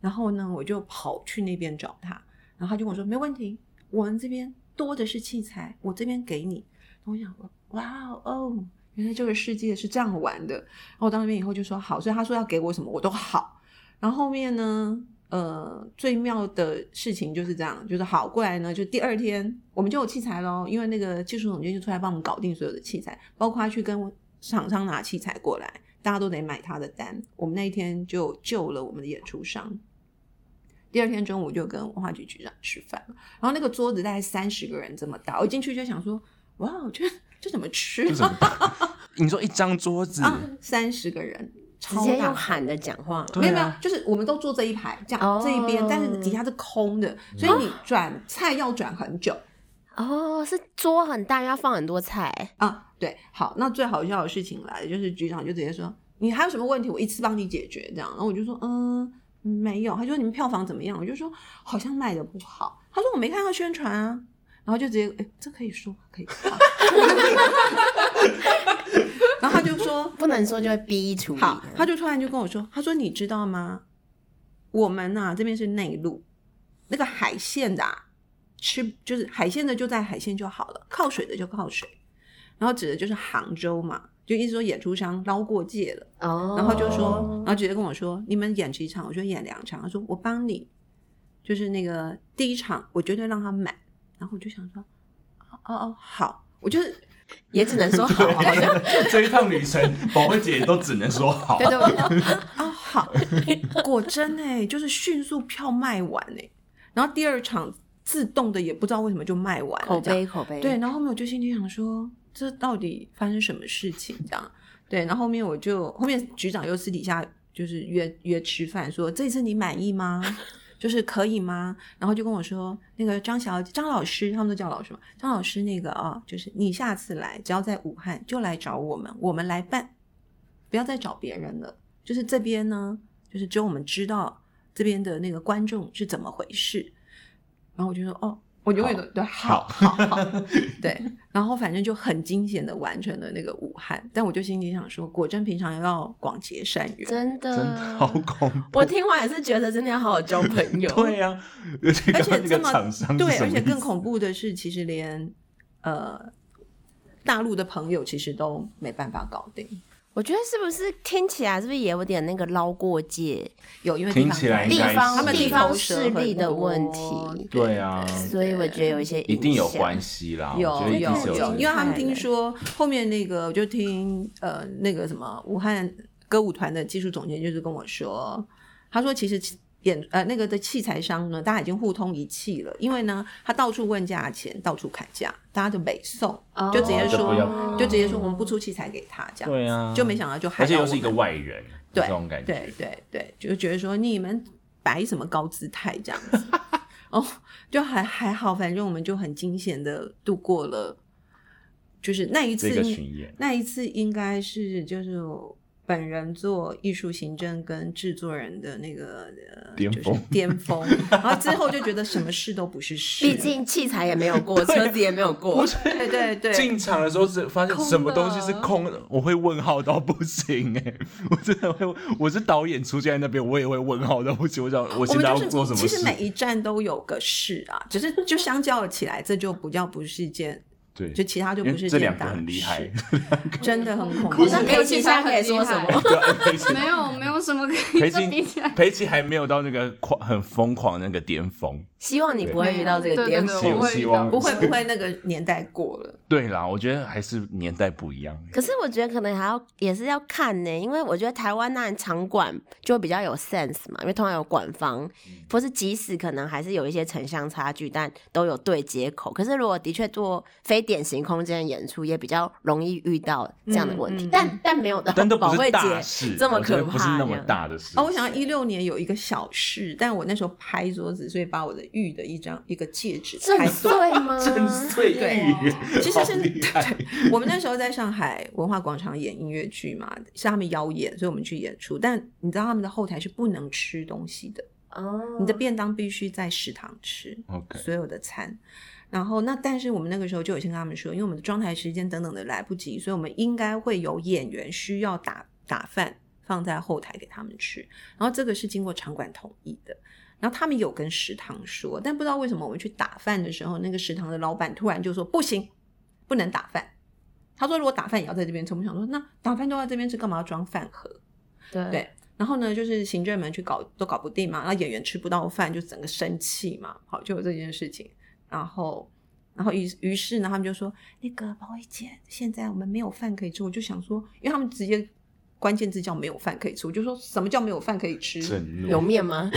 然后呢我就跑去那边找他，然后他就跟我说没问题，我们这边多的是器材，我这边给你。我想说哇哦，原来这个世界是这样玩的。然后我到那边以后就说好，所以他说要给我什么我都好。然后后面呢呃，最妙的事情就是这样，就是好过来呢，就第二天我们就有器材咯，因为那个技术总监就出来帮我们搞定所有的器材，包括去跟厂商拿器材过来，大家都得买他的单。我们那一天就救了我们的演出商。第二天中午就跟文化局局长吃饭，然后那个桌子大概三十个人这么大，我一进去就想说哇，这这怎么吃啊你说一张桌子三十、啊、个人直接用喊的讲话了，没有没有，就是我们都坐这一排这样、oh. 这一边，但是底下是空的，所以你转、oh. 菜要转很久哦， oh, 是桌很大要放很多菜啊。对，好，那最好笑的事情来了，就是局长就直接说你还有什么问题我一次帮你解决这样。然后我就说嗯没有，他就说你们票房怎么样，我就说好像卖的不好，他说我没看到宣传啊，然后就直接哎这可以说可以说然后他就说不能说就会逼出来。好，他就突然就跟我说，他说你知道吗，我们啊这边是内陆，那个海鲜的啊吃就是海鲜的就在海鲜就好了，靠水的就靠水。然后指的就是杭州嘛，就意思说演出商捞过界了、oh. 然后就说，然后直接跟我说你们演几场，我说演两场，他说我帮你，就是那个第一场我绝对让他买。然后我就想说哦哦好，我就是也只能说好，好像这一趟旅程，宝慧姐都只能说好。对对，哦好，果真哎，就是迅速票卖完哎，然后第二场自动的也不知道为什么就卖完了，口碑口碑。对，然后后面我就心里想说，这到底发生什么事情这样？对，然后后面我就后面局长又私底下就是约约吃饭，说这次你满意吗？就是可以吗？然后就跟我说，那个张小姐、张老师，他们都叫老师嘛。张老师，那个啊、哦，就是你下次来，只要在武汉就来找我们，我们来办，不要再找别人了。就是这边呢，就是只有我们知道这边的那个观众是怎么回事。然后我就说，哦，我永远都对，好好 好, 好, 好，对。然后反正就很惊险的完成了那个武汉，但我就心里想说，果真平常要广结善缘，真的真的好恐怖。我听完也是觉得真的要好好交朋友。对啊，而且刚刚那个厂商是什么意思？对，而且更恐怖的是，其实连呃大陆的朋友其实都没办法搞定。我觉得是不是听起来是不是也有点那个捞过界？有，因为听起来地方他们地方势力的问题，对啊，所以我觉得有一些影响一定有关系啦。有我覺得一定是有，有，因为他们听说后面那个，我就听呃那个什么武汉歌舞团的技术总监就是跟我说，他说其实演呃那个的器材商呢，大家已经互通一气了，因为呢他到处问价钱，到处砍价，大家就北送，就直接说、哦、就直接说我们不出器材给他这样。对啊，就没想到就害到我们，而且又是一个外人，对这种感觉，对对对，就觉得说你们摆什么高姿态这样子哦，就还还好，反正我们就很惊险的度过了，就是那一次、这个、巡演，那一次应该是就是本人做艺术行政跟制作人的那个巅峰、就是、巅峰然后之后就觉得什么事都不是事，毕竟器材也没有过车子也没有过，对对对，进场的时候发现什么东西是空的，我会问号到不行、欸、我真的会，我是导演出现在那边我也会问号到不行，我想我现在要做什么事、就是、其实每一站都有个事啊，只是就相较起来这就比较不是一件，对，就其他就不是这两个很厉害，真的很恐怖。不是裴奇他可以说什么？没有，没有什么可以说比起来。裴奇还没有到那个很疯狂那个巅峰。希望你不会遇到这个巅峰，對對對，希望不会不会那个年代过了。对啦，我觉得还是年代不一样。可是我觉得可能还要也是要看呢、欸，因为我觉得台湾那场馆就比较有 sense 嘛，因为通常有馆方，或是即使可能还是有一些城乡差距，但都有对接口。可是如果的确做非典型空间演出也比较容易遇到这样的问题、嗯嗯、但, 但没有到保卫节这么可怕，不是那么大的事、哦、我想到十六年有一个小事，但我那时候拍桌子，所以把我的玉的一张一个戒指拍碎吗？震碎玉，其实是对对，我们那时候在上海文化广场演音乐剧嘛，是他们邀演，所以我们去演出，但你知道他们的后台是不能吃东西的、哦、你的便当必须在食堂吃、okay. 所有的餐，然后那但是我们那个时候就有先跟他们说，因为我们的装台时间等等的来不及，所以我们应该会有演员需要打打饭放在后台给他们吃，然后这个是经过场馆同意的，然后他们有跟食堂说，但不知道为什么我们去打饭的时候，那个食堂的老板突然就说不行，不能打饭，他说如果打饭也要在这边吃，我们想说那打饭都在这边吃干嘛要装饭盒， 对, 对然后呢就是行政们去搞都搞不定嘛，那演员吃不到饭就整个生气嘛，好，就有这件事情，然后然后于是呢他们就说那个保卫姐现在我们没有饭可以吃，我就想说因为他们直接关键字叫没有饭可以吃，我就说什么叫没有饭可以吃，有面吗？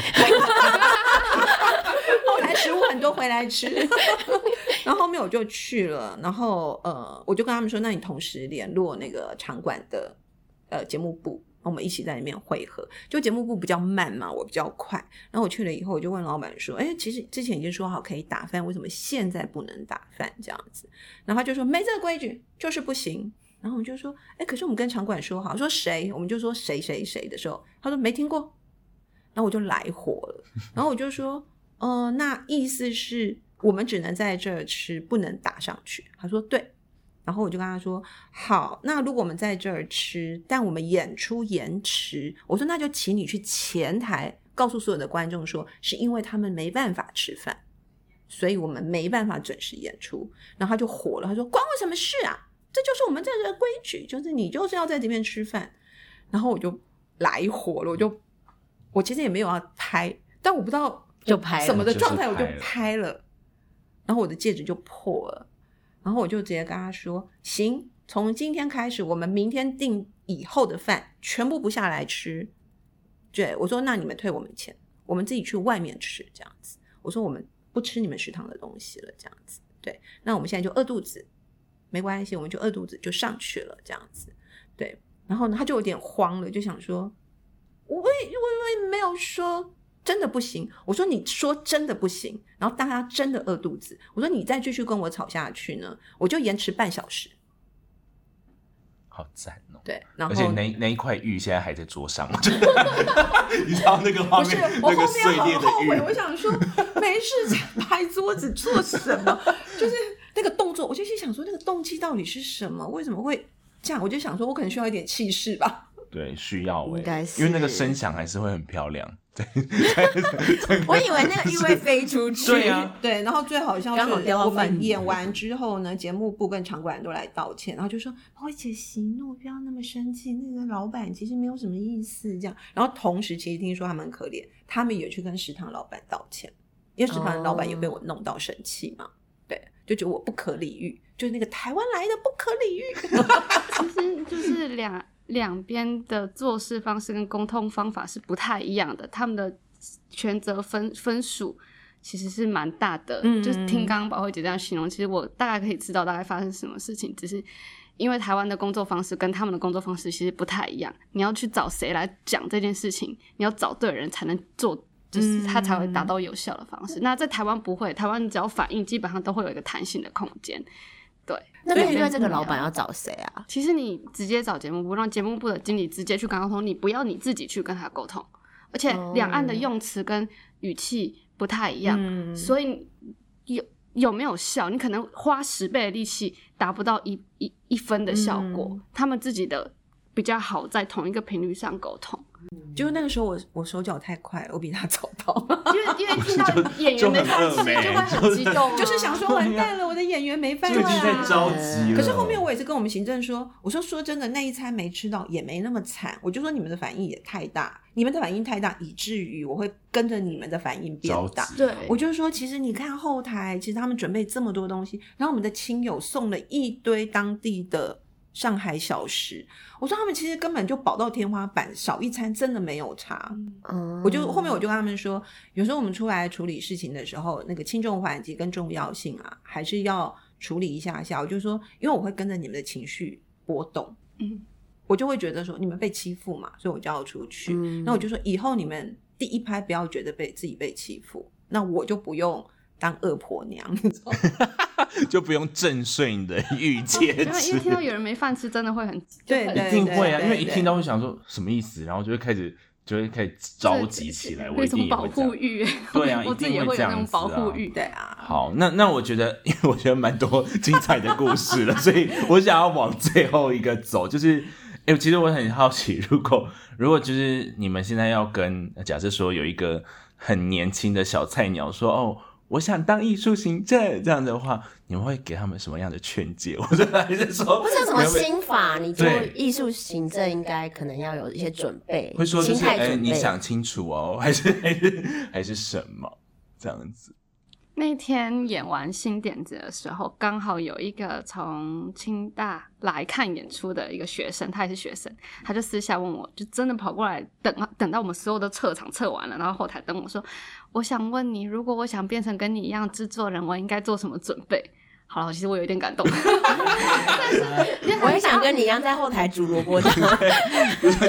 后来食物很多回来吃然后后面我就去了，然后呃，我就跟他们说那你同时联络那个场馆的呃节目部，我们一起在里面汇合，就节目部比较慢嘛，我比较快，然后我去了以后我就问老板说哎，其实之前已经说好可以打饭，为什么现在不能打饭这样子，然后他就说没这个规矩就是不行，然后我们就说哎，可是我们跟场馆说好，说谁，我们就说谁谁谁的时候他说没听过，然后我就来火了，然后我就说呃，那意思是我们只能在这儿吃不能打上去，他说对，然后我就跟他说好，那如果我们在这儿吃但我们演出延迟，我说那就请你去前台告诉所有的观众说是因为他们没办法吃饭所以我们没办法准时演出，然后他就火了，他说关我什么事啊，这就是我们这个规矩，就是你就是要在这边吃饭，然后我就来火了，我就我其实也没有要拍，但我不知道就拍什么的状态我就拍了，然后我的戒指就破了，然后我就直接跟他说行，从今天开始我们明天订以后的饭全部不下来吃，对，我说那你们退我们钱，我们自己去外面吃这样子，我说我们不吃你们食堂的东西了这样子，对，那我们现在就饿肚子没关系，我们就饿肚子就上去了这样子，对，然后呢他就有点慌了，就想说我我我没有说真的不行，我说你说真的不行，然后大家真的饿肚子，我说你再继续跟我吵下去呢我就延迟半小时，好赞哦，对，然后而且 那, 那一块玉现在还在桌上你知道那个画面那个碎裂的玉，我想说没事拍桌子做什么就是那个动作，我就想说那个动机到底是什么，为什么会这样，我就想说我可能需要一点气势吧，对，需要、欸、应该是因为那个声响还是会很漂亮我以为那个玉会飞出去，对啊，对，然后最好像是我们演完之后呢节目部跟场馆都来道歉，然后就说宝伟姐息怒不要那么生气，那个老板其实没有什么意思这样，然后同时其实听说他们很可怜，他们也去跟食堂老板道歉，因为食堂老板也被我弄到生气嘛、哦、对，就觉得我不可理喻，就是那个台湾来的不可理喻其实就是俩两边的做事方式跟沟通方法是不太一样的，他们的权责分分属其实是蛮大的、嗯、就是听刚刚宝慧姐这样形容，其实我大概可以知道大概发生什么事情，只是因为台湾的工作方式跟他们的工作方式其实不太一样，你要去找谁来讲这件事情，你要找对人才能做，就是他才会达到有效的方式、嗯、那在台湾不会，台湾只要反应基本上都会有一个弹性的空间，对，那面对这个老板要找谁啊？其实你直接找节目部，让节目部的经理直接去跟他沟通，你不要你自己去跟他沟通。而且两岸的用词跟语气不太一样，嗯、所以有有没有效，你可能花十倍的力气达不到一一一分的效果、嗯。他们自己的比较好在同一个频率上沟通。就那个时候我我手脚太快了，我比他早到，因为因为听到演员没饭吃就会很激动、啊、就是想说完蛋了我的演员没饭吃、啊、就已经在着急了。可是后面我也是跟我们行政说，我说说真的那一餐没吃到也没那么惨，我就说你们的反应也太大，你们的反应太大以至于我会跟着你们的反应变大。对，我就说其实你看后台其实他们准备这么多东西，然后我们的亲友送了一堆当地的上海小食，我说他们其实根本就饱到天花板，少一餐真的没有差、嗯、我就后面我就跟他们说，有时候我们出来处理事情的时候，那个轻重缓急跟重要性啊还是要处理一下下。我就说因为我会跟着你们的情绪波动、嗯、我就会觉得说你们被欺负嘛，所以我就要出去、嗯、那我就说以后你们第一拍不要觉得被自己被欺负，那我就不用当恶婆娘你知道吗？就不用震碎你的御戒指。因为听到有人没饭吃真的会很对，一定会啊，因为一听到会想说什么意思，然后就会开始就会开始着急起来。我一定也会这样，对啊，一定会这样子啊。对啊，好，那那我觉得因为我觉得蛮多精彩的故事了，所以我想要往最后一个走，就是欸、其实我很好奇，如果如果就是你们现在要跟假设说有一个很年轻的小菜鸟说哦我想当艺术行政这样的话，你们会给他们什么样的劝解？我觉得还是说不是什么心法，你做艺术行政应该可能要有一些准备，会说就是、欸、你想清楚哦，还是还是还是什么这样子。那天演完新点子的时候，刚好有一个从清大来看演出的一个学生，他也是学生，他就私下问我，就真的跑过来等等到我们所有的测场测完了，然后后台等我说，我想问你，如果我想变成跟你一样制作人，我应该做什么准备？好了，其实我有点感动，但是我也想跟你一样在后台煮萝卜汤。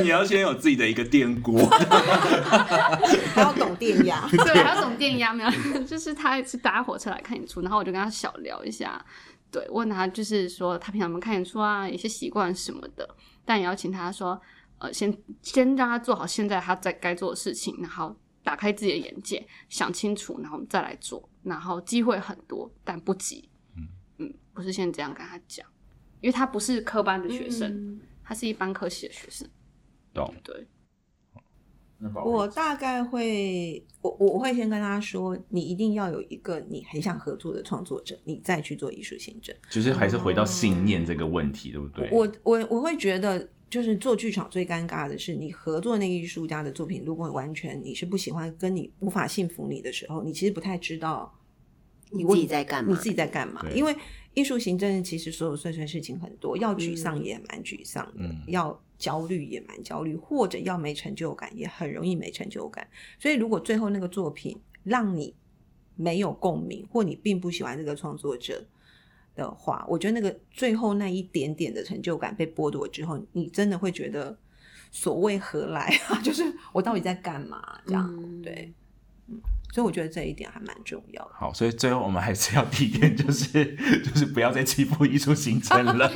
你要先有自己的一个电锅，还要懂电压，对，还要懂电压。没有，就是他是搭火车来看演出，然后我就跟他小聊一下，对，问他就是说他平常有没有看演出啊，一些习惯什么的，但也要请他说，呃，先先让他做好现在他在该做的事情，然后打开自己的眼界，想清楚，然后再来做，然后机会很多，但不急。不是先这样跟他讲，因为他不是科班的学生、嗯、他是一般科系的学生。懂，对。我大概会 我, 我会先跟他说，你一定要有一个你很想合作的创作者，你再去做艺术行政。就是还是回到信念这个问题、嗯、对不对？ 我, 我, 我会觉得就是做剧场最尴尬的是，你合作那个艺术家的作品，如果完全你是不喜欢跟你无法信服你的时候，你其实不太知道你自己在干嘛？你自己在干嘛？因为艺术行政其实所有碎碎事情很多，要沮丧也蛮沮丧的、嗯，要焦虑也蛮焦虑，或者要没成就感也很容易没成就感。所以如果最后那个作品让你没有共鸣，或你并不喜欢这个创作者的话，我觉得那个最后那一点点的成就感被剥夺之后，你真的会觉得所谓何来啊？就是我到底在干嘛？这样、嗯、对。所以我觉得这一点还蛮重要的。好，所以最后我们还是要提点，就是就是不要再欺负艺术行政了，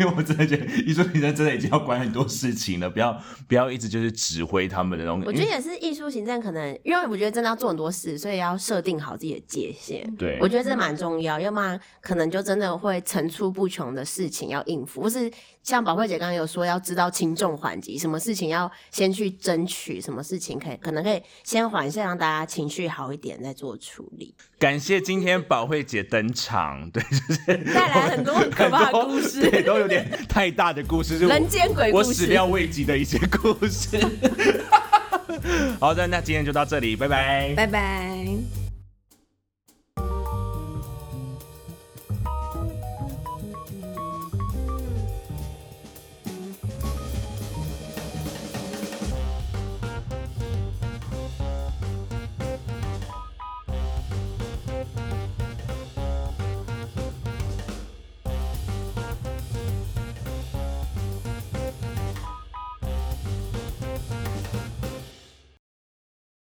因为我真的觉得艺术行政真的已经要管很多事情了，不要不要一直就是指挥他们的东西。我觉得也是艺术行政可能，因为我觉得真的要做很多事，所以要设定好自己的界限。对，我觉得这蛮重要，要不然可能就真的会层出不穷的事情要应付，或是像宝慧姐刚刚有说，要知道轻重缓急，什么事情要先去争取，什么事情可以可能可以先缓一下，让大家情绪好一点再做处理。感谢今天宝慧姐登场，对，就是带来很多很可怕的故事，对，都有点太大的故事，人间鬼故事，我始料未及的一些故事。好的，那今天就到这里，拜拜，拜拜。